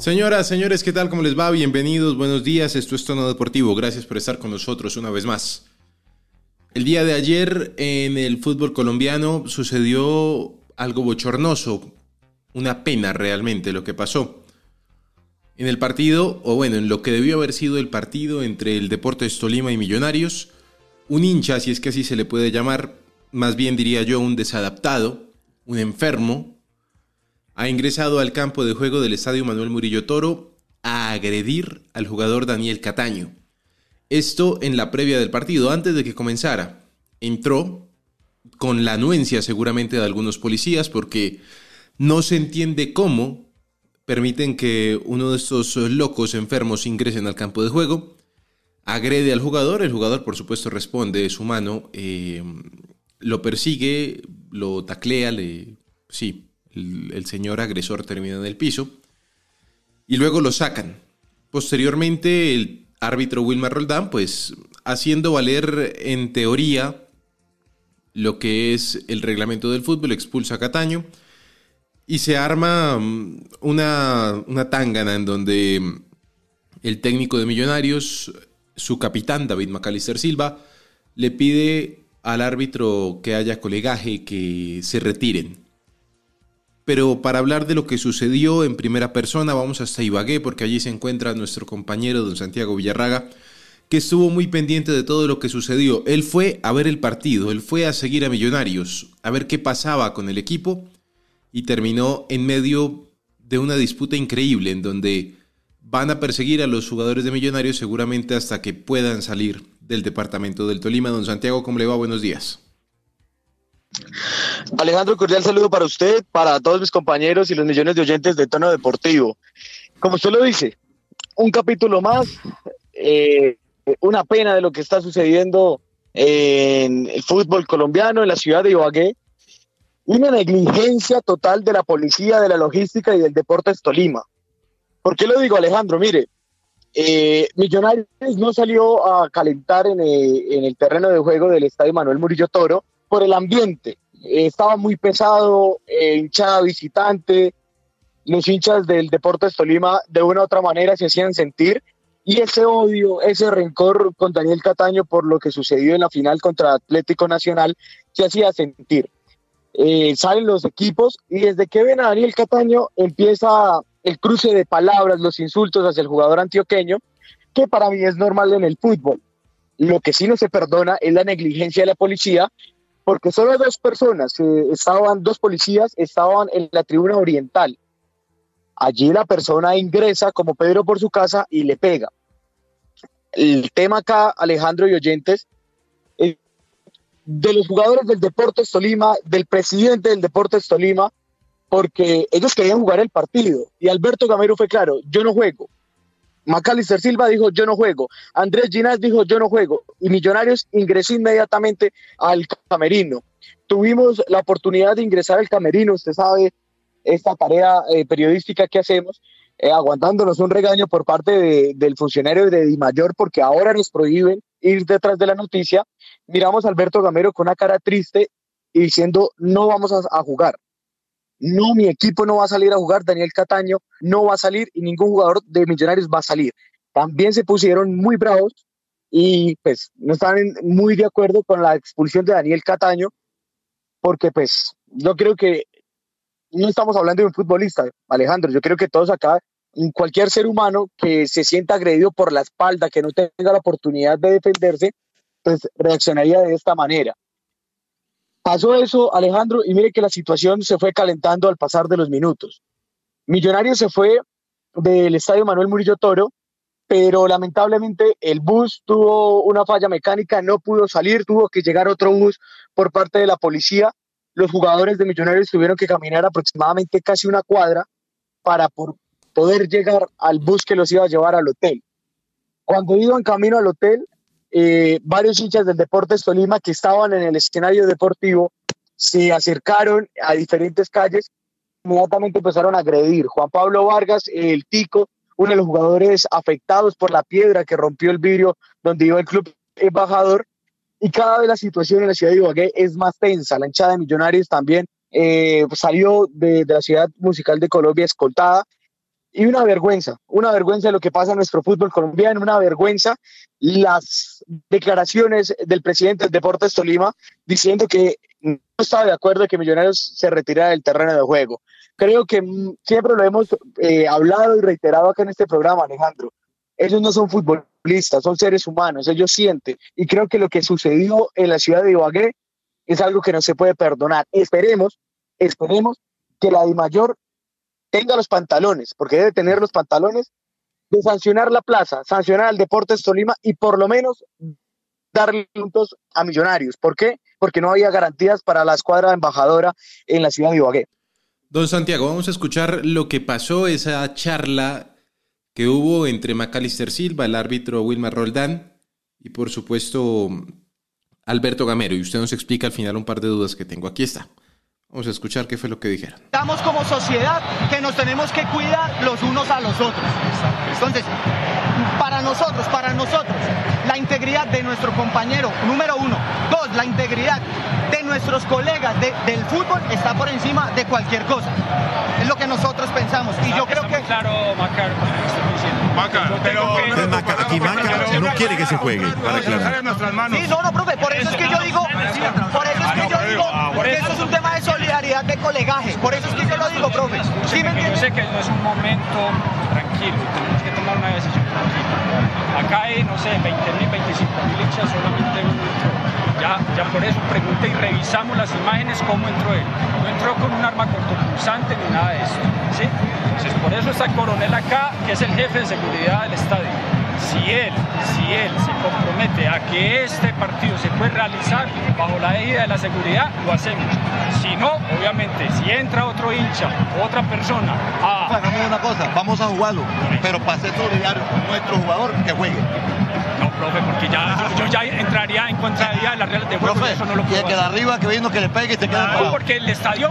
Señoras, señores, ¿qué tal? ¿Cómo les va? Bienvenidos, buenos días, esto es Tono Deportivo, gracias por estar con nosotros una vez más. El día de ayer en el fútbol colombiano sucedió algo bochornoso, una pena realmente lo que pasó. En el partido, o bueno, en lo que debió haber sido el partido entre el Deportes Tolima y Millonarios, un hincha, si es que así se le puede llamar, más bien diría yo un desadaptado, un enfermo, ha ingresado al campo de juego del estadio Manuel Murillo Toro a agredir al jugador Daniel Cataño. Esto en la previa del partido, antes de que comenzara. Entró con la anuencia seguramente de algunos policías porque no se entiende cómo permiten que uno de estos locos enfermos ingresen al campo de juego. Agrede al jugador, el jugador por supuesto responde de su mano, lo persigue, lo taclea, sí. El señor agresor termina en el piso y luego lo sacan. Posteriormente el árbitro Wilmer Roldán, pues haciendo valer en teoría lo que es el reglamento del fútbol, expulsa a Cataño y se arma una tángana en donde el técnico de Millonarios, su capitán David Mackalister Silva, le pide al árbitro que haya colegaje, que se retiren. Pero para hablar de lo que sucedió en primera persona vamos hasta Ibagué porque allí se encuentra nuestro compañero don Santiago Villarraga, que estuvo muy pendiente de todo lo que sucedió. Él fue a ver el partido, él fue a seguir a Millonarios, a ver qué pasaba con el equipo y terminó en medio de una disputa increíble en donde van a perseguir a los jugadores de Millonarios seguramente hasta que puedan salir del departamento del Tolima. Don Santiago, ¿cómo le va? Buenos días. Alejandro, cordial saludo para usted, para todos mis compañeros y los millones de oyentes de Tono Deportivo. Como usted lo dice, un capítulo más, una pena de lo que está sucediendo en el fútbol colombiano, en la ciudad de Ibagué, y una negligencia total de la policía, de la logística y del Deportes Tolima. ¿Por qué lo digo, Alejandro? Mire, Millonarios no salió a calentar en el terreno de juego del estadio Manuel Murillo Toro por el ambiente. Estaba muy pesado, hinchada visitante, los hinchas del Deportes Tolima de una u otra manera se hacían sentir, y ese odio, ese rencor con Daniel Cataño por lo que sucedió en la final contra Atlético Nacional se hacía sentir. Salen los equipos y desde que ven a Daniel Cataño empieza el cruce de palabras, los insultos hacia el jugador antioqueño, que para mí es normal en el fútbol. Lo que sí no se perdona es la negligencia de la policía, porque solo dos personas, dos policías estaban en la tribuna oriental. Allí la persona ingresa como Pedro por su casa y le pega. El tema acá, Alejandro y oyentes, de los jugadores del Deportes Tolima, del presidente del Deportes Tolima, porque ellos querían jugar el partido. Y Alberto Gamero fue claro, yo no juego. Mackalister Silva dijo, yo no juego. Andrés Ginás dijo, yo no juego. Y Millonarios ingresó inmediatamente al camerino. Tuvimos la oportunidad de ingresar al camerino. Usted sabe esta tarea periodística que hacemos, aguantándonos un regaño por parte del funcionario de Dimayor, porque ahora nos prohíben ir detrás de la noticia. Miramos a Alberto Gamero con una cara triste y diciendo, no vamos a jugar. No, mi equipo no va a salir a jugar, Daniel Cataño no va a salir y ningún jugador de Millonarios va a salir. También se pusieron muy bravos y pues no están muy de acuerdo con la expulsión de Daniel Cataño, porque pues yo creo que no estamos hablando de un futbolista, Alejandro. Yo creo que todos acá, cualquier ser humano que se sienta agredido por la espalda, que no tenga la oportunidad de defenderse, pues reaccionaría de esta manera. Pasó eso, Alejandro, y mire que la situación se fue calentando al pasar de los minutos. Millonarios se fue del estadio Manuel Murillo Toro, pero lamentablemente el bus tuvo una falla mecánica, no pudo salir, tuvo que llegar otro bus por parte de la policía. Los jugadores de Millonarios tuvieron que caminar aproximadamente casi una cuadra para poder llegar al bus que los iba a llevar al hotel. Cuando iban camino al hotel, varios hinchas del Deportes Tolima que estaban en el escenario deportivo se acercaron a diferentes calles, inmediatamente empezaron a agredir. Juan Pablo Vargas, el Tico, uno de los jugadores afectados por la piedra que rompió el vidrio donde iba el club embajador, y cada vez la situación en la ciudad de Ibagué es más tensa. La hinchada de Millonarios también salió de la ciudad musical de Colombia escoltada, y una vergüenza de lo que pasa en nuestro fútbol colombiano, una vergüenza las declaraciones del presidente de Deportes Tolima diciendo que no estaba de acuerdo que Millonarios se retirara del terreno de juego. Creo que siempre lo hemos hablado y reiterado acá en este programa, Alejandro. Ellos no son futbolistas, son seres humanos, ellos sienten. Y creo que lo que sucedió en la ciudad de Ibagué es algo que no se puede perdonar. Esperemos que la Dimayor tenga los pantalones, porque debe tener los pantalones de sancionar la plaza, sancionar al Deportes Tolima y por lo menos darle puntos a Millonarios. ¿Por qué? Porque no había garantías para la escuadra embajadora en la ciudad de Ibagué. Don Santiago, vamos a escuchar lo que pasó, esa charla que hubo entre Mackalister Silva, el árbitro Wilmer Roldán y por supuesto Alberto Gamero. Y usted nos explica al final un par de dudas que tengo. Aquí está. Vamos a escuchar qué fue lo que dijeron. Estamos como sociedad que nos tenemos que cuidar los unos a los otros. Entonces, para nosotros, la integridad de nuestro compañero, número uno. Dos, la integridad de nuestros colegas del fútbol está por encima de cualquier cosa. Es lo que nosotros pensamos. Y yo creo que... Claro, Macar, no quiere que se juegue. Sí, no, profe, por eso es que yo digo, porque eso es un tema de solidaridad, de colegaje. Por eso es que yo lo digo, profe. ¿Sí me entiendes? Yo sé que no es un momento tranquilo, tenemos que tomar una decisión tranquila. Acá hay, 20,000, 25,000 hinchas, solamente uno entró. Ya por eso pregunté y revisamos las imágenes cómo entró él. No entró con un arma cortopulsante ni nada de eso, ¿sí? Entonces por eso está el coronel acá, que es el jefe de seguridad del estadio. Si él se compromete a que este partido se puede realizar bajo la égida de la seguridad, lo hacemos. Si no, obviamente, si entra otro hincha, otra persona... Hagamos una cosa, vamos a jugarlo, pero para ser solidario con nuestro jugador, que juegue. No, profe, porque yo ya entraría en contra de las reglas de juego. Profe, eso no lo puedo. Y el que de arriba que vino que le pegue y se queda parado. No, porque el estadio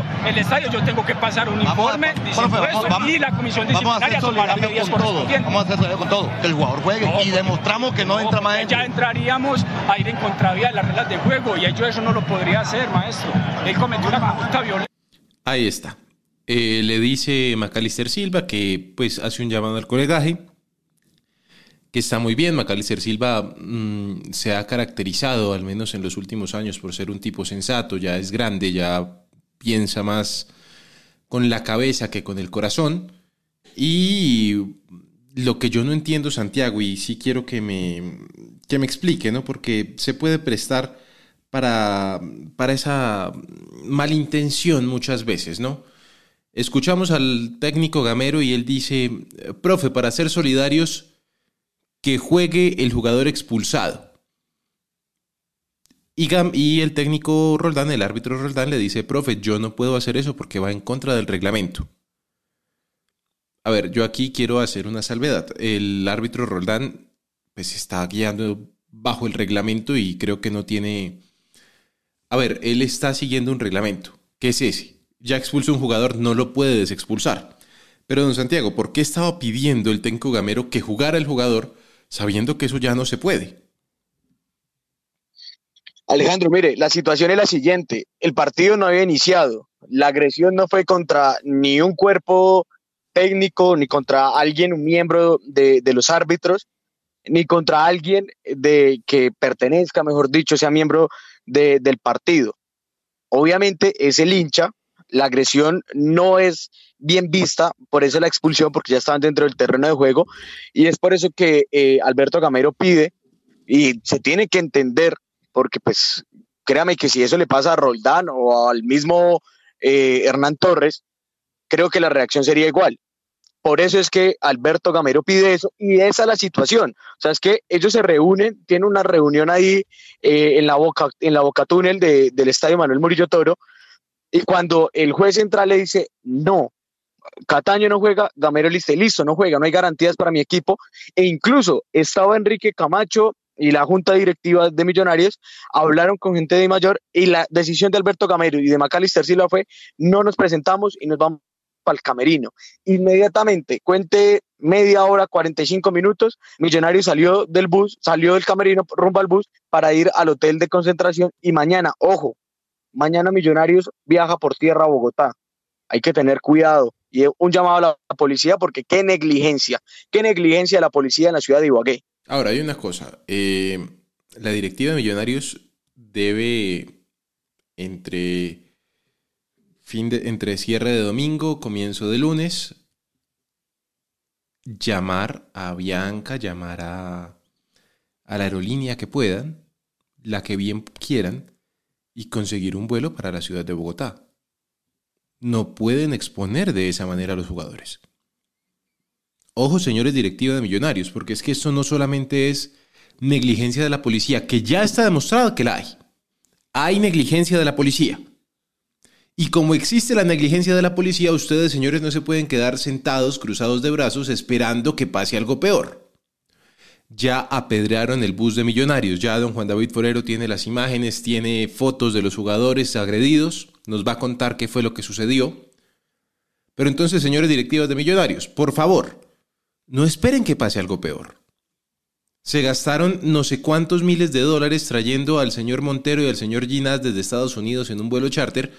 yo tengo que pasar un informe, y la comisión disciplinaria tomará medidas correspondientes. Vamos a hacer solidario con todo, que el jugador juegue y demostramos que no entra más gente. Ya entraríamos a ir en contravía de las reglas de juego y yo eso no lo podría hacer, maestro. Él cometió una conducta violenta. Ahí está. Le dice Mackalister Silva que pues hace un llamado al colegaje, que está muy bien. Mackalister Silva se ha caracterizado, al menos en los últimos años, por ser un tipo sensato, ya es grande, ya piensa más con la cabeza que con el corazón. Y lo que yo no entiendo, Santiago, y sí quiero que me explique, ¿no? Porque se puede prestar para esa malintención muchas veces, ¿no? Escuchamos al técnico Gamero y él dice, profe, para ser solidarios, que juegue el jugador expulsado. Y el técnico Roldán, el árbitro Roldán, le dice, profe, yo no puedo hacer eso porque va en contra del reglamento. A ver, yo aquí quiero hacer una salvedad. El árbitro Roldán pues está guiando bajo el reglamento y creo que no tiene... A ver, él está siguiendo un reglamento. ¿Qué es ese? Ya expulsó un jugador, no lo puede desexpulsar. Pero, don Santiago, ¿por qué estaba pidiendo el técnico Gamero que jugara el jugador sabiendo que eso ya no se puede? Alejandro, mire, la situación es la siguiente. El partido no había iniciado. La agresión no fue contra ni un cuerpo técnico, ni contra alguien, un miembro de los árbitros, ni contra alguien que pertenezca, mejor dicho, sea miembro del partido. Obviamente es el hincha. La agresión no es bien vista, por eso la expulsión, porque ya estaban dentro del terreno de juego, y es por eso que Alberto Gamero pide, y se tiene que entender, porque pues créame que si eso le pasa a Roldán o al mismo Hernán Torres, creo que la reacción sería igual. Por eso es que Alberto Gamero pide eso, y esa es la situación. O sea, es que ellos se reúnen, tienen una reunión ahí en la boca túnel del estadio Manuel Murillo Toro, y cuando el juez central le dice, no, Cataño no juega, Gamero dice, listo, no juega, no hay garantías para mi equipo. E incluso estaba Enrique Camacho y la junta directiva de Millonarios, hablaron con gente de Dimayor y la decisión de Alberto Gamero y de Mackalister Silva fue, no nos presentamos y nos vamos para el camerino. Inmediatamente, cuente media hora, 45 minutos, Millonarios salió del camerino rumbo al bus para ir al hotel de concentración y mañana Millonarios viaja por tierra a Bogotá. Hay que tener cuidado. Y un llamado a la policía, porque qué negligencia de la policía en la ciudad de Ibagué. Ahora, hay una cosa, la directiva de Millonarios debe entre cierre de domingo, comienzo de lunes, llamar a Bianca, llamar a la aerolínea que puedan, la que bien quieran, y conseguir un vuelo para la ciudad de Bogotá. No pueden exponer de esa manera a los jugadores. Ojo, señores directiva de Millonarios, porque es que esto no solamente es negligencia de la policía, que ya está demostrado que la hay. Hay negligencia de la policía. Y como existe la negligencia de la policía, ustedes, señores, no se pueden quedar sentados, cruzados de brazos, esperando que pase algo peor. Ya apedrearon el bus de Millonarios, ya don Juan David Forero tiene las imágenes, tiene fotos de los jugadores agredidos, nos va a contar qué fue lo que sucedió. Pero entonces, señores directivos de Millonarios, por favor, no esperen que pase algo peor. Se gastaron no sé cuántos miles de dólares trayendo al señor Montero y al señor Ginás desde Estados Unidos en un vuelo charter.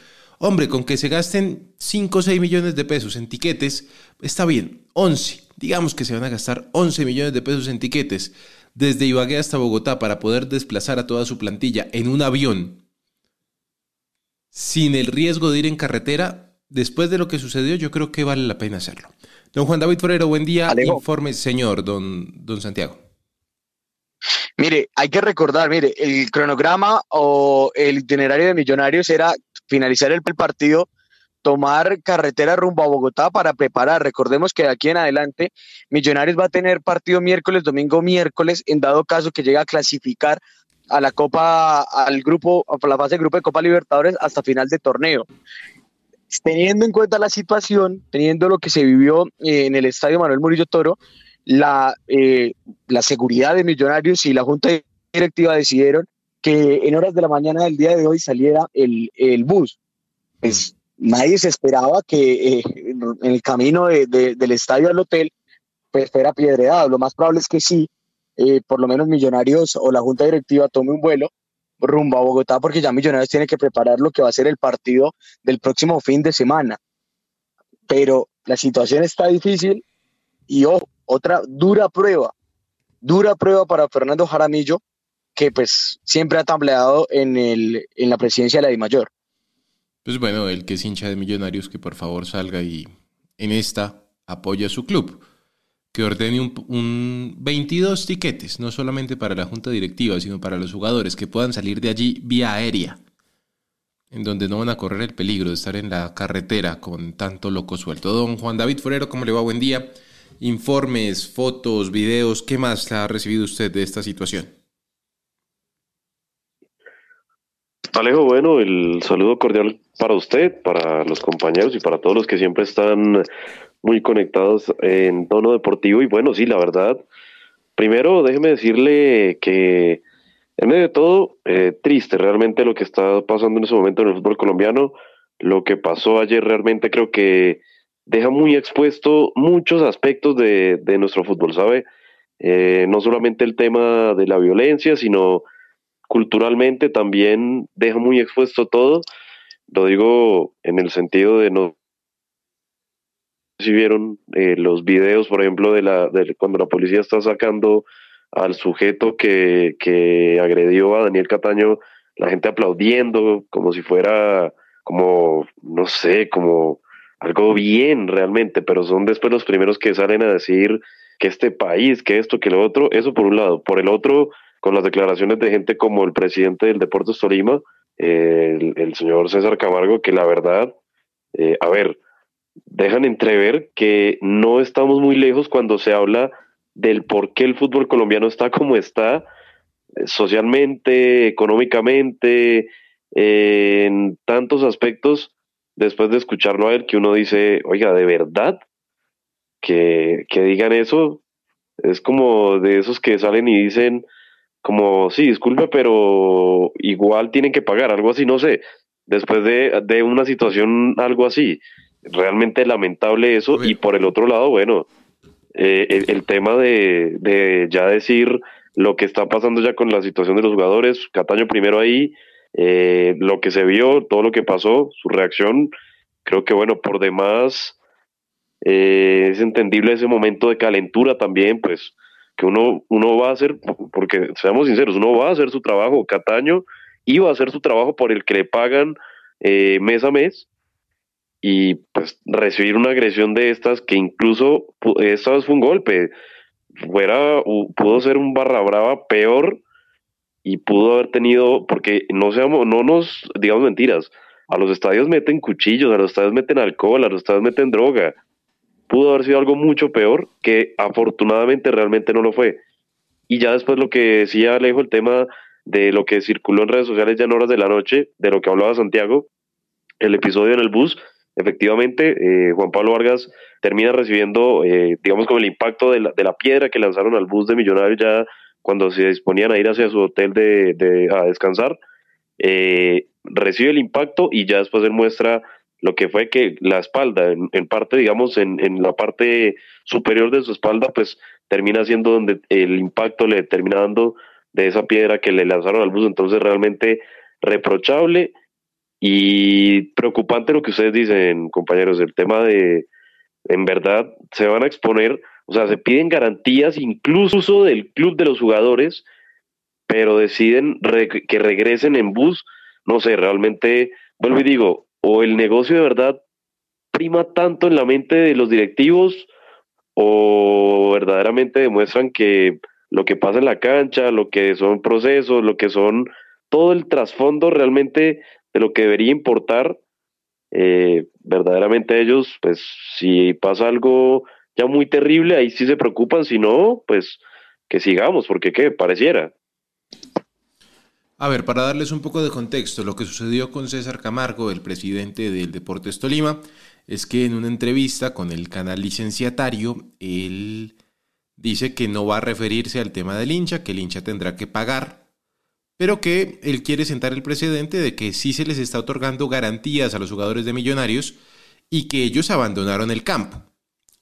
Hombre, con que se gasten 5 o 6 millones de pesos en tiquetes, está bien, 11. Digamos que se van a gastar 11 millones de pesos en tiquetes desde Ibagué hasta Bogotá para poder desplazar a toda su plantilla en un avión sin el riesgo de ir en carretera. Después de lo que sucedió, yo creo que vale la pena hacerlo. Don Juan David Forero, buen día. Alejo. Informe, señor, don Santiago. Mire, hay que recordar, mire, el cronograma o el itinerario de Millonarios era finalizar el partido, tomar carretera rumbo a Bogotá para preparar. Recordemos que de aquí en adelante Millonarios va a tener partido miércoles, domingo, miércoles, en dado caso que llegue a clasificar a la Copa, al grupo, a la fase de grupo de Copa Libertadores hasta final de torneo. Teniendo en cuenta la situación, teniendo lo que se vivió en el estadio Manuel Murillo Toro, la seguridad de Millonarios y la Junta Directiva decidieron que en horas de la mañana del día de hoy saliera el bus. Pues, nadie se esperaba que en el camino del estadio al hotel pues fuera piedreado. Lo más probable es que sí, por lo menos Millonarios o la Junta Directiva tome un vuelo rumbo a Bogotá, porque ya Millonarios tiene que preparar lo que va a ser el partido del próximo fin de semana. Pero la situación está difícil y otra dura prueba para Fernando Jaramillo, que pues siempre ha tambaleado en la presidencia de la Dimayor. Pues bueno, el que es hincha de Millonarios, que por favor salga y en esta apoya a su club. Que ordene 22 tiquetes, no solamente para la junta directiva, sino para los jugadores, que puedan salir de allí vía aérea, en donde no van a correr el peligro de estar en la carretera con tanto loco suelto. Don Juan David Forero, ¿cómo le va? Buen día. Informes, fotos, videos, ¿qué más ha recibido usted de esta situación? Alejo, bueno, el saludo cordial para usted, para los compañeros y para todos los que siempre están muy conectados en Tono Deportivo. Y bueno, sí, la verdad, primero déjeme decirle que en medio de todo, triste realmente lo que está pasando en ese momento en el fútbol colombiano. Lo que pasó ayer realmente creo que deja muy expuesto muchos aspectos de nuestro fútbol, ¿sabe? No solamente el tema de la violencia, sino culturalmente también deja muy expuesto todo. Lo digo en el sentido de no si vieron los videos, por ejemplo, de cuando la policía está sacando al sujeto que agredió a Daniel Cataño, la gente aplaudiendo como si fuera como, no sé, como algo bien realmente, pero son después los primeros que salen a decir que este país, que esto, que lo otro. Eso por un lado. Por el otro, con las declaraciones de gente como el presidente del Deportes Tolima, el señor César Camargo, que la verdad, dejan entrever que no estamos muy lejos cuando se habla del por qué el fútbol colombiano está como está, socialmente, económicamente, en tantos aspectos. Después de escucharlo a él, que uno dice, oiga, ¿de verdad que digan eso? Es como de esos que salen y dicen como, sí, disculpe, pero igual tienen que pagar, algo así, no sé, después de una situación algo así. Realmente lamentable eso. Bien. Y por el otro lado, bueno, el tema de ya decir lo que está pasando ya con la situación de los jugadores. Cataño primero ahí, lo que se vio, todo lo que pasó, su reacción, creo que bueno, por demás Es entendible ese momento de calentura también, pues, que uno va a hacer, porque seamos sinceros, uno va a hacer su trabajo. Cataño iba a hacer su trabajo por el que le pagan mes a mes, y pues recibir una agresión de estas, que incluso esta vez fue un golpe, pudo ser un barra brava peor, y pudo haber tenido, porque no nos digamos mentiras, a los estadios meten cuchillos, a los estadios meten alcohol, a los estadios meten droga. Pudo haber sido algo mucho peor, que afortunadamente realmente no lo fue. Y ya después, lo que decía Alejo, el tema de lo que circuló en redes sociales ya en horas de la noche, de lo que hablaba Santiago, el episodio en el bus, efectivamente, Juan Pablo Vargas termina recibiendo, digamos, como el impacto de la piedra que lanzaron al bus de Millonarios ya cuando se disponían a ir hacia su hotel a descansar. Recibe el impacto y ya después él muestra lo que fue que la espalda, en parte, digamos, en la parte superior de su espalda, pues termina siendo donde el impacto le termina dando de esa piedra que le lanzaron al bus. Entonces, realmente reprochable y preocupante lo que ustedes dicen, compañeros. El tema de, en verdad, se van a exponer, o sea, se piden garantías incluso del club de los jugadores, pero deciden que regresen en bus. No sé, realmente, vuelvo y digo, o el negocio de verdad prima tanto en la mente de los directivos, o verdaderamente demuestran que lo que pasa en la cancha, lo que son procesos, lo que son todo el trasfondo realmente de lo que debería importar, verdaderamente ellos, pues si pasa algo ya muy terrible, ahí sí se preocupan, si no, pues que sigamos, porque qué, pareciera. A ver, para darles un poco de contexto, lo que sucedió con César Camargo, el presidente del Deportes Tolima, es que en una entrevista con el canal licenciatario, él dice que no va a referirse al tema del hincha, que el hincha tendrá que pagar, pero que él quiere sentar el precedente de que sí se les está otorgando garantías a los jugadores de Millonarios y que ellos abandonaron el campo.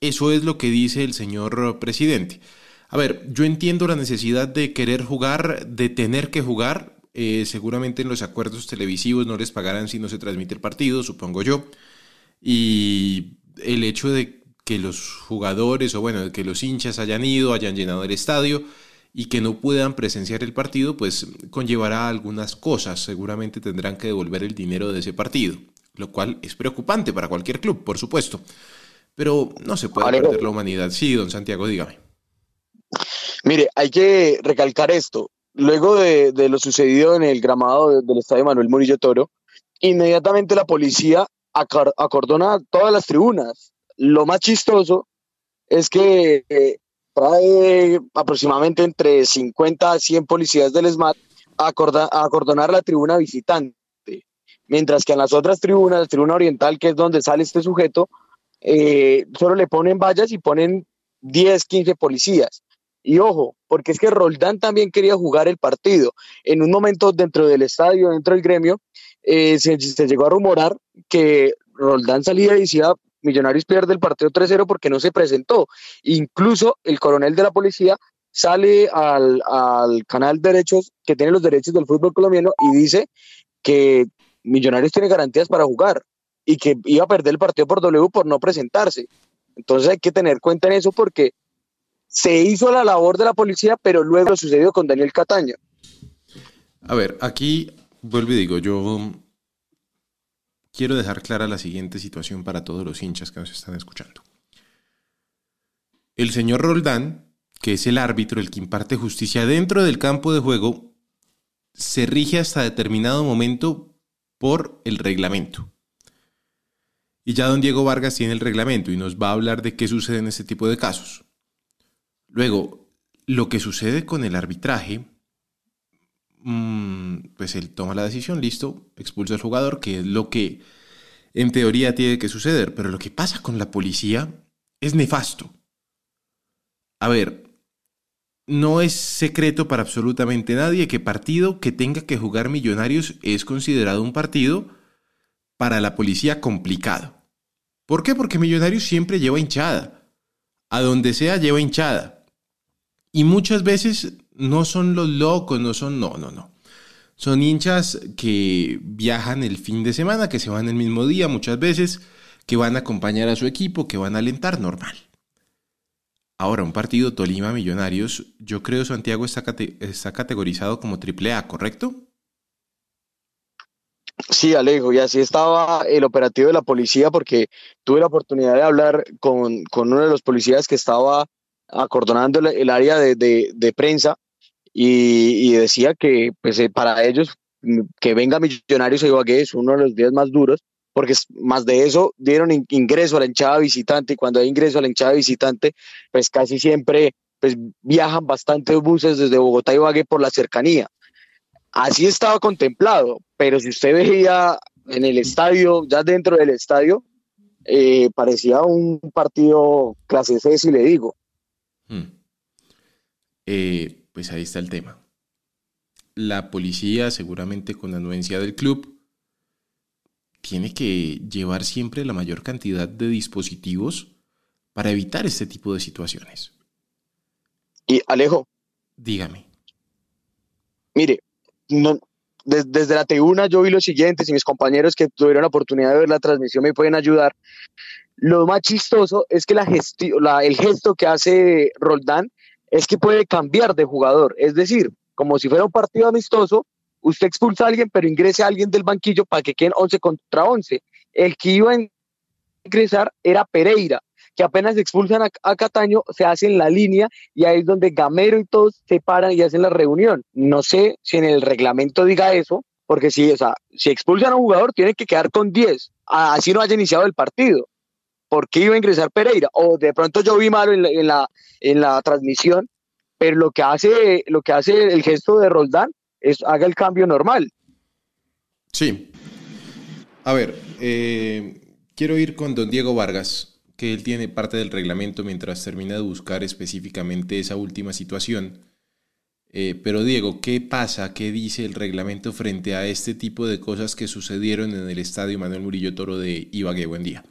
Eso es lo que dice el señor presidente. A ver, yo entiendo la necesidad de querer jugar, de tener que jugar. Seguramente en los acuerdos televisivos no les pagarán si no se transmite el partido, supongo yo, y el hecho de que los jugadores, o bueno, de que los hinchas hayan ido, hayan llenado el estadio y que no puedan presenciar el partido, pues conllevará algunas cosas. Seguramente tendrán que devolver el dinero de ese partido, lo cual es preocupante para cualquier club, por supuesto, pero no se puede perder la humanidad. Sí, don Santiago, dígame. Mire, hay que recalcar esto. Luego de lo sucedido en el gramado del estadio Manuel Murillo Toro, inmediatamente la policía acordona todas las tribunas. Lo más chistoso es que trae aproximadamente entre 50 a 100 policías del ESMAD a acordonar la tribuna visitante. Mientras que en las otras tribunas, la tribuna oriental, que es donde sale este sujeto, solo le ponen vallas y ponen 10, 15 policías. Y ojo, porque es que Roldán también quería jugar el partido. En un momento dentro del estadio, dentro del gremio, se llegó a rumorar que Roldán salía y decía: Millonarios pierde el partido 3-0 porque no se presentó. Incluso el coronel de la policía sale al canal Derechos, que tiene los derechos del fútbol colombiano, y dice que Millonarios tiene garantías para jugar y que iba a perder el partido por W por no presentarse. Entonces hay que tener cuenta en eso, porque se hizo la labor de la policía, pero luego sucedió con Daniel Cataño. A ver, aquí vuelvo y digo, yo quiero dejar clara la siguiente situación para todos los hinchas que nos están escuchando. El señor Roldán, que es el árbitro, el que imparte justicia dentro del campo de juego, se rige hasta determinado momento por el reglamento. Y ya don Diego Vargas tiene el reglamento y nos va a hablar de qué sucede en este tipo de casos. Luego, lo que sucede con el arbitraje, pues él toma la decisión, listo, expulsa al jugador, que es lo que en teoría tiene que suceder, pero lo que pasa con la policía es nefasto. A ver, no es secreto para absolutamente nadie que partido que tenga que jugar Millonarios es considerado un partido para la policía complicado. ¿Por qué? Porque Millonarios siempre lleva hinchada. A donde sea lleva hinchada. Y muchas veces no son los locos, no. Son hinchas que viajan el fin de semana, que se van el mismo día muchas veces, que van a acompañar a su equipo, que van a alentar, normal. Ahora, un partido Tolima-Millonarios, yo creo, Santiago, está categorizado como AAA, ¿correcto? Sí, Alejo, y así estaba el operativo de la policía, porque tuve la oportunidad de hablar con uno de los policías que estaba acordonando el área de prensa, y decía que pues, para ellos que venga Millonarios a Ibagué es uno de los días más duros, porque más de eso dieron ingreso a la hinchada visitante, y cuando hay ingreso a la hinchada visitante, pues casi siempre pues, viajan bastantes buses desde Bogotá y Ibagué por la cercanía. Así estaba contemplado, pero si usted veía en el estadio, ya dentro del estadio, parecía un partido clase C, si le digo. Pues ahí está el tema. La policía, seguramente con la anuencia del club, tiene que llevar siempre la mayor cantidad de dispositivos para evitar este tipo de situaciones. Y Alejo, dígame. Mire, no, desde la tribuna yo vi lo siguiente, si mis compañeros que tuvieron la oportunidad de ver la transmisión me pueden ayudar. Lo más chistoso es que el gesto que hace Roldán es que puede cambiar de jugador, es decir, como si fuera un partido amistoso, usted expulsa a alguien, pero ingrese a alguien del banquillo para que queden 11 contra 11. El que iba a ingresar era Pereira, que apenas expulsan a Cataño, se hacen la línea, y ahí es donde Gamero y todos se paran y hacen la reunión. No sé si en el reglamento diga eso, porque si expulsan a un jugador, tiene que quedar con 10, así no haya iniciado el partido. ¿Por qué iba a ingresar Pereira? O de pronto yo vi malo en la transmisión, pero lo que hace el gesto de Roldán es haga el cambio normal. Sí. A ver, quiero ir con don Diego Vargas, que él tiene parte del reglamento mientras termina de buscar específicamente esa última situación. Pero Diego, ¿qué pasa? ¿Qué dice el reglamento frente a este tipo de cosas que sucedieron en el estadio Manuel Murillo Toro de Ibagué? Buen día.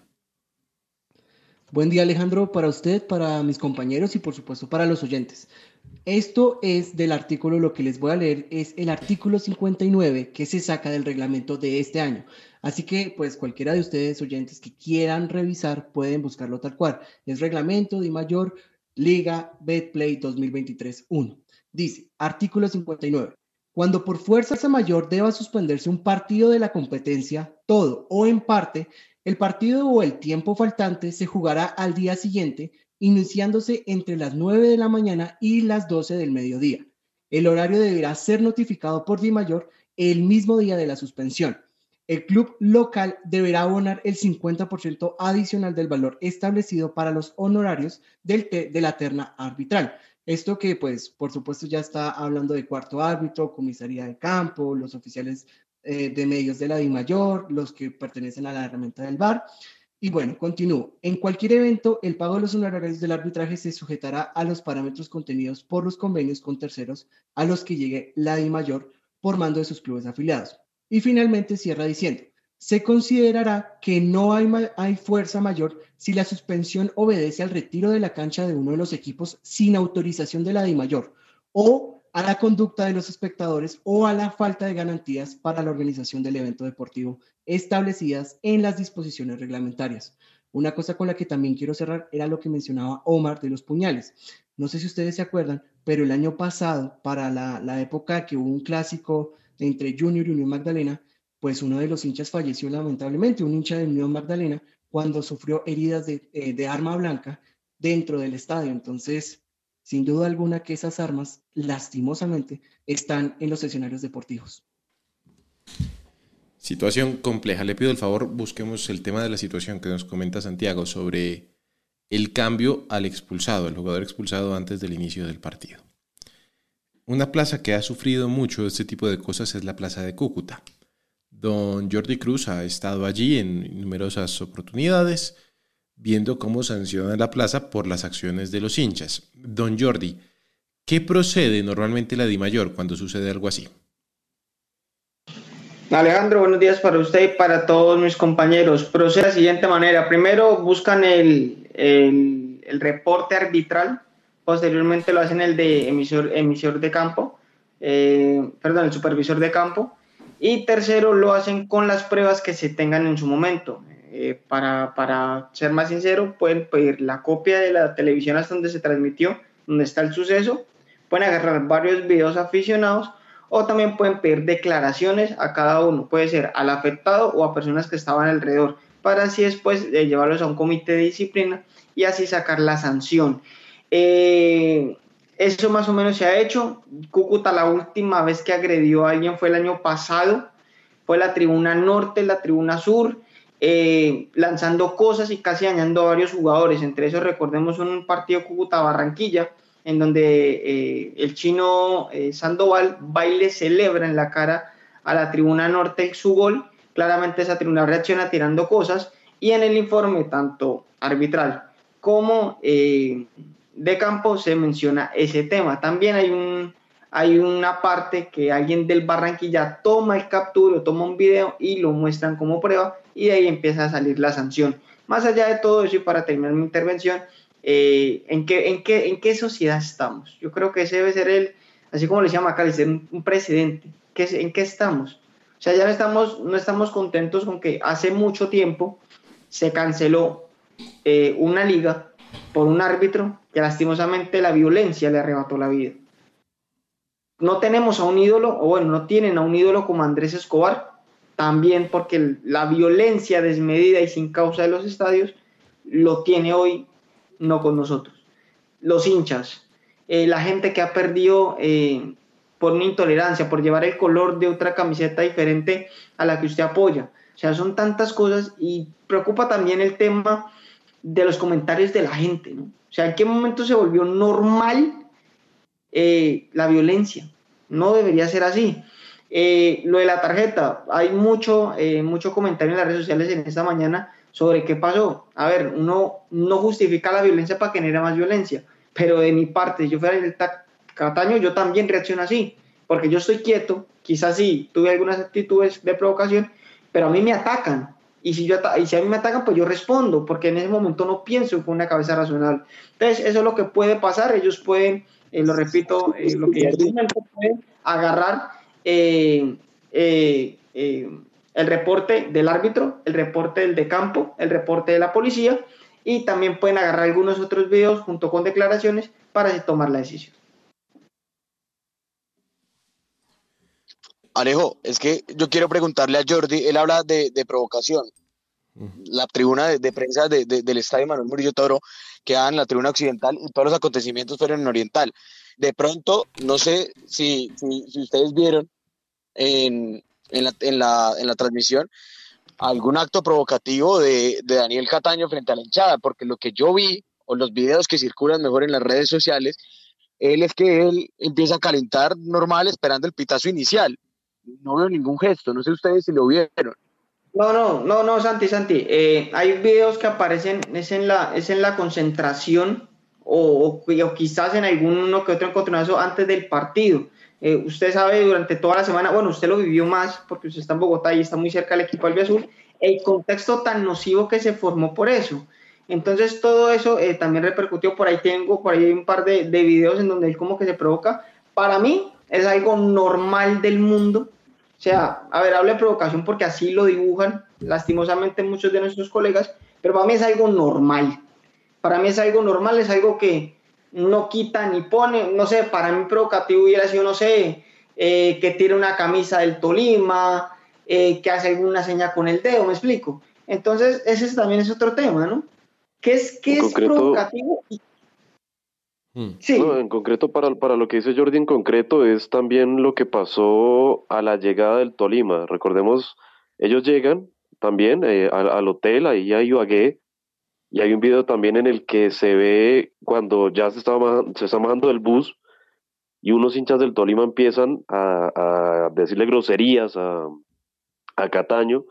Buen día, Alejandro, para usted, para mis compañeros y por supuesto para los oyentes. Esto es del artículo, lo que les voy a leer es el artículo 59 que se saca del reglamento de este año. Así que pues cualquiera de ustedes oyentes que quieran revisar pueden buscarlo tal cual. Es reglamento Dimayor Liga BetPlay 2023-1. Dice, artículo 59. Cuando por fuerza mayor deba suspenderse un partido de la competencia, todo o en parte, el partido o el tiempo faltante se jugará al día siguiente, iniciándose entre las 9 de la mañana y las 12 del mediodía. El horario deberá ser notificado por Dimayor el mismo día de la suspensión. El club local deberá abonar el 50% adicional del valor establecido para los honorarios de la terna arbitral. Esto que, pues, por supuesto ya está hablando de cuarto árbitro, comisaría de campo, los oficiales de medios de la Dimayor, los que pertenecen a la herramienta del VAR. Y bueno, continúo. En cualquier evento, el pago de los honorarios del arbitraje se sujetará a los parámetros contenidos por los convenios con terceros a los que llegue la Dimayor por mando de sus clubes afiliados. Y finalmente cierra diciendo, se considerará que no hay fuerza mayor si la suspensión obedece al retiro de la cancha de uno de los equipos sin autorización de la Dimayor o a la conducta de los espectadores o a la falta de garantías para la organización del evento deportivo establecidas en las disposiciones reglamentarias. Una cosa con la que también quiero cerrar era lo que mencionaba Omar de los puñales. No sé si ustedes se acuerdan, pero el año pasado, para la época que hubo un clásico entre Junior y Unión Magdalena, pues uno de los hinchas falleció lamentablemente, un hincha de Unión Magdalena, cuando sufrió heridas de arma blanca dentro del estadio. Entonces, sin duda alguna que esas armas, lastimosamente, están en los escenarios deportivos. Situación compleja. Le pido el favor, busquemos el tema de la situación que nos comenta Santiago sobre el cambio al expulsado, al jugador expulsado antes del inicio del partido. Una plaza que ha sufrido mucho este tipo de cosas es la plaza de Cúcuta. Don Jordy Cruz ha estado allí en numerosas oportunidades viendo cómo sanciona la plaza por las acciones de los hinchas. Don Jordy, ¿qué procede normalmente la Dimayor cuando sucede algo así? Alejandro, buenos días para usted y para todos mis compañeros. Procede de la siguiente manera. Primero buscan el reporte arbitral, posteriormente lo hacen el de emisor de campo, el supervisor de campo, y tercero lo hacen con las pruebas que se tengan en su momento. Para ser más sincero, pueden pedir la copia de la televisión hasta donde se transmitió, donde está el suceso, pueden agarrar varios videos aficionados o también pueden pedir declaraciones a cada uno, puede ser al afectado o a personas que estaban alrededor, para así después llevarlos a un comité de disciplina y así sacar la sanción. Eso más o menos se ha hecho. Cúcuta, la última vez que agredió a alguien fue el año pasado, fue la tribuna norte, la tribuna sur, lanzando cosas y casi dañando a varios jugadores. Entre esos recordemos un partido Cúcuta-Barranquilla, en donde el chino Sandoval le celebra en la cara a la tribuna norte su gol. Claramente esa tribuna reacciona tirando cosas, y en el informe tanto arbitral como de campo se menciona ese tema. También hay una parte que alguien del Barranquilla toma el captura, toma un video y lo muestran como prueba, y de ahí empieza a salir la sanción. Más allá de todo eso, y para terminar mi intervención, ¿en qué sociedad estamos? Yo creo que ese debe ser el, así como le decía Mackalister, un precedente. ¿En qué estamos? O sea, ya no estamos contentos con que hace mucho tiempo se canceló una liga por un árbitro que lastimosamente la violencia le arrebató la vida. No tenemos a un ídolo, o bueno, no tienen a un ídolo como Andrés Escobar, también porque la violencia desmedida y sin causa de los estadios lo tiene hoy, no con nosotros. Los hinchas, la gente que ha perdido por una intolerancia, por llevar el color de otra camiseta diferente a la que usted apoya. O sea, son tantas cosas, y preocupa también el tema de los comentarios de la gente, ¿no? O sea, ¿en qué momento se volvió normal la violencia? No debería ser así. Lo de la tarjeta, hay mucho comentario en las redes sociales en esta mañana sobre qué pasó. A ver, uno no justifica la violencia para generar más violencia, pero de mi parte, si yo fuera el Cataño, yo también reacciono así, porque yo estoy quieto, quizás sí tuve algunas actitudes de provocación, pero a mí me atacan, y si a mí me atacan, pues yo respondo, porque en ese momento no pienso con una cabeza razonable. Entonces eso es lo que puede pasar. Ellos pueden, lo repito, lo que pueden agarrar el reporte del árbitro, el reporte del de campo, el reporte de la policía, y también pueden agarrar algunos otros videos junto con declaraciones para tomar la decisión. Alejo, es que yo quiero preguntarle a Jordy, él habla de provocación. La tribuna de prensa del estadio Manuel Murillo Toro queda en la tribuna occidental, y todos los acontecimientos fueron en oriental. De pronto, no sé si ustedes vieron en la transmisión algún acto provocativo de Daniel Cataño frente a la hinchada, porque lo que yo vi, o los videos que circulan mejor en las redes sociales, él empieza a calentar normal esperando el pitazo inicial. No veo ningún gesto, no sé ustedes si lo vieron. No, Santi. Hay videos que aparecen, es en la concentración o quizás en alguno que otro encontronazo antes del partido. Usted sabe, durante toda la semana, bueno, usted lo vivió más porque usted está en Bogotá y está muy cerca del equipo albiazul, el contexto tan nocivo que se formó por eso. Entonces todo eso también repercutió. Por ahí hay un par de videos en donde él como que se provoca. Para mí es algo normal del mundo. O sea, a ver, hablo de provocación porque así lo dibujan lastimosamente muchos de nuestros colegas, pero para mí es algo normal. Para mí es algo normal, es algo que no quita ni pone. No sé, para mí provocativo hubiera sido, no sé, que tire una camisa del Tolima, que hace alguna seña con el dedo, ¿me explico? Entonces, ese también es otro tema, ¿no? ¿Qué es concreto, provocativo? Sí. No, en concreto, para lo que dice Jordy, en concreto es también lo que pasó a la llegada del Tolima. Recordemos, ellos llegan también al hotel, ahí a Ibagué, y hay un video también en el que se ve cuando ya se está bajando del bus y unos hinchas del Tolima empiezan a decirle groserías a Cataño,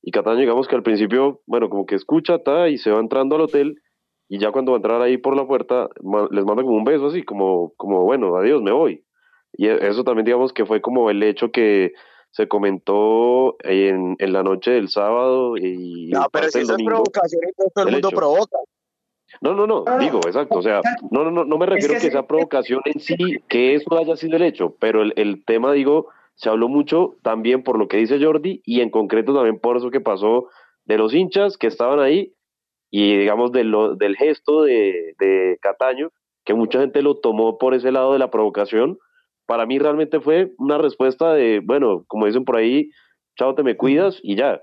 y Cataño, digamos que al principio, bueno, como que escucha, y se va entrando al hotel, y ya cuando va a entrar ahí por la puerta, les manda como un beso así, como bueno, adiós, me voy. Y eso también, digamos que fue como el hecho que se comentó en la noche del sábado y no, pero si esas provocaciones todo el mundo hecho. Provoca. No, digo, exacto, o sea, no me refiero que esa provocación en sí, que eso haya sido el hecho, pero el tema, digo, se habló mucho también por lo que dice Jordy, y en concreto también por eso que pasó de los hinchas que estaban ahí y digamos del gesto de Cataño, que mucha gente lo tomó por ese lado de la provocación. Para mí realmente fue una respuesta de, bueno, como dicen por ahí, chao, te me cuidas y ya.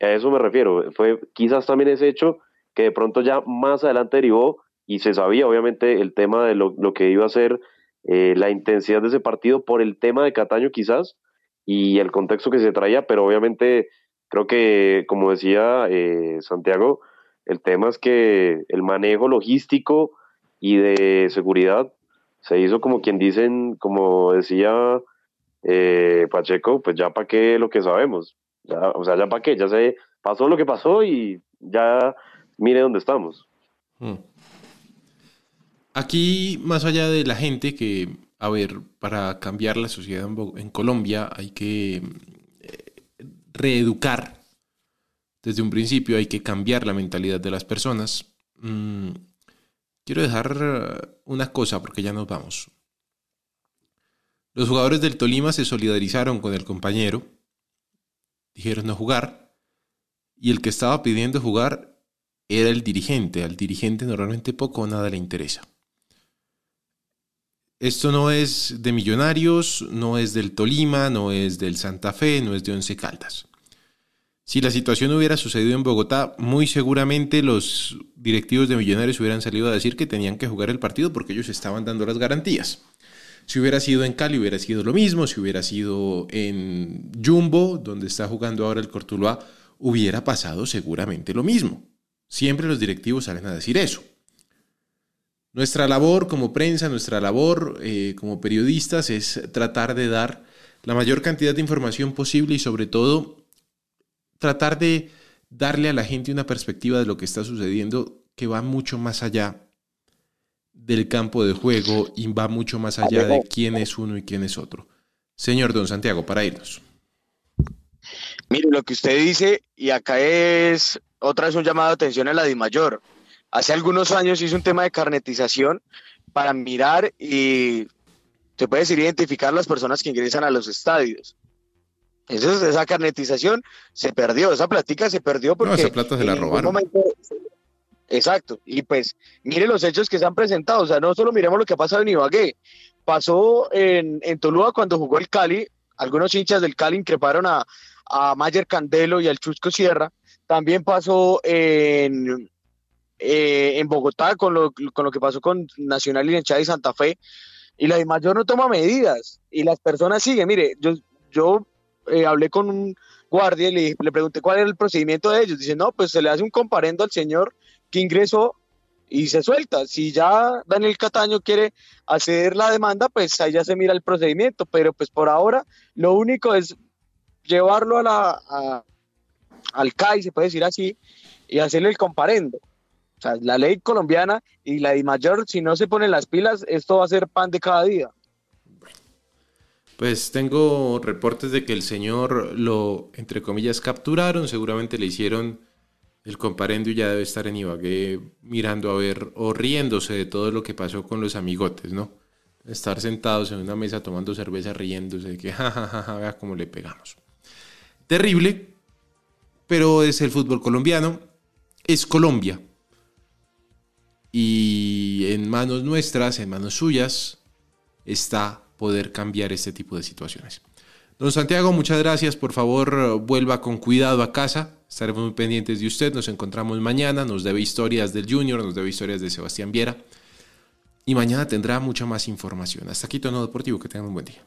A eso me refiero. Fue quizás también ese hecho que de pronto ya más adelante derivó y se sabía obviamente el tema de lo que iba a ser la intensidad de ese partido por el tema de Cataño quizás y el contexto que se traía, pero obviamente creo que, como decía Santiago, el tema es que el manejo logístico y de seguridad se hizo como quien dicen, como decía Pacheco, pues ya para qué lo que sabemos. Ya, o sea, ya para qué, ya se pasó lo que pasó y ya mire dónde estamos. Aquí, más allá de la gente que, a ver, para cambiar la sociedad en Colombia hay que reeducar desde un principio, hay que cambiar la mentalidad de las personas. Quiero dejar una cosa porque ya nos vamos. Los jugadores del Tolima se solidarizaron con el compañero, dijeron no jugar, y el que estaba pidiendo jugar era el dirigente. Al dirigente normalmente poco o nada le interesa. Esto no es de Millonarios, no es del Tolima, no es del Santa Fe, no es de Once Caldas. Si la situación hubiera sucedido en Bogotá, muy seguramente los directivos de Millonarios hubieran salido a decir que tenían que jugar el partido porque ellos estaban dando las garantías. Si hubiera sido en Cali hubiera sido lo mismo, si hubiera sido en Jumbo, donde está jugando ahora el Cortuluá, hubiera pasado seguramente lo mismo. Siempre los directivos salen a decir eso. Nuestra labor como prensa, nuestra labor como periodistas es tratar de dar la mayor cantidad de información posible y sobre todo tratar de darle a la gente una perspectiva de lo que está sucediendo que va mucho más allá del campo de juego y va mucho más allá de quién es uno y quién es otro. Señor don Santiago, para irnos. Mire, lo que usted dice, y acá es otra vez un llamado de atención a la Dimayor. Hace algunos años hizo un tema de carnetización para mirar y se puede decir identificar las personas que ingresan a los estadios. Entonces esa carnetización se perdió, esa plática se perdió porque... No, esa plata se la robaron. Exacto, y pues mire los hechos que se han presentado, o sea, no solo miremos lo que ha pasado en Ibagué, pasó en Tuluá cuando jugó el Cali, algunos hinchas del Cali increparon a Mayer Candelo y al Chusco Sierra, también pasó en Bogotá con lo que pasó con Nacional y Enchada y Santa Fe, y la Dimayor no toma medidas, y las personas siguen. Mire, yo hablé con un guardia y le pregunté cuál era el procedimiento de ellos, dice, no, pues se le hace un comparendo al señor que ingresó y se suelta. Si ya Daniel Cataño quiere hacer la demanda, pues ahí ya se mira el procedimiento, pero pues por ahora lo único es llevarlo al CAI, se puede decir así, y hacerle el comparendo. O sea, la ley colombiana y la Dimayor, si no se ponen las pilas, esto va a ser pan de cada día. Pues tengo reportes de que el señor lo, entre comillas, capturaron, seguramente le hicieron el comparendo y ya debe estar en Ibagué mirando a ver o riéndose de todo lo que pasó con los amigotes, ¿no? Estar sentados en una mesa tomando cerveza riéndose de que jajaja, vea cómo le pegamos. Terrible, pero es el fútbol colombiano, es Colombia. Y en manos nuestras, en manos suyas, está poder cambiar este tipo de situaciones. Don Santiago, muchas gracias, por favor vuelva con cuidado a casa, estaremos muy pendientes de usted, nos encontramos mañana, nos debe historias del Junior, nos debe historias de Sebastián Viera y mañana tendrá mucha más información. Hasta aquí Tono Deportivo, que tengan un buen día.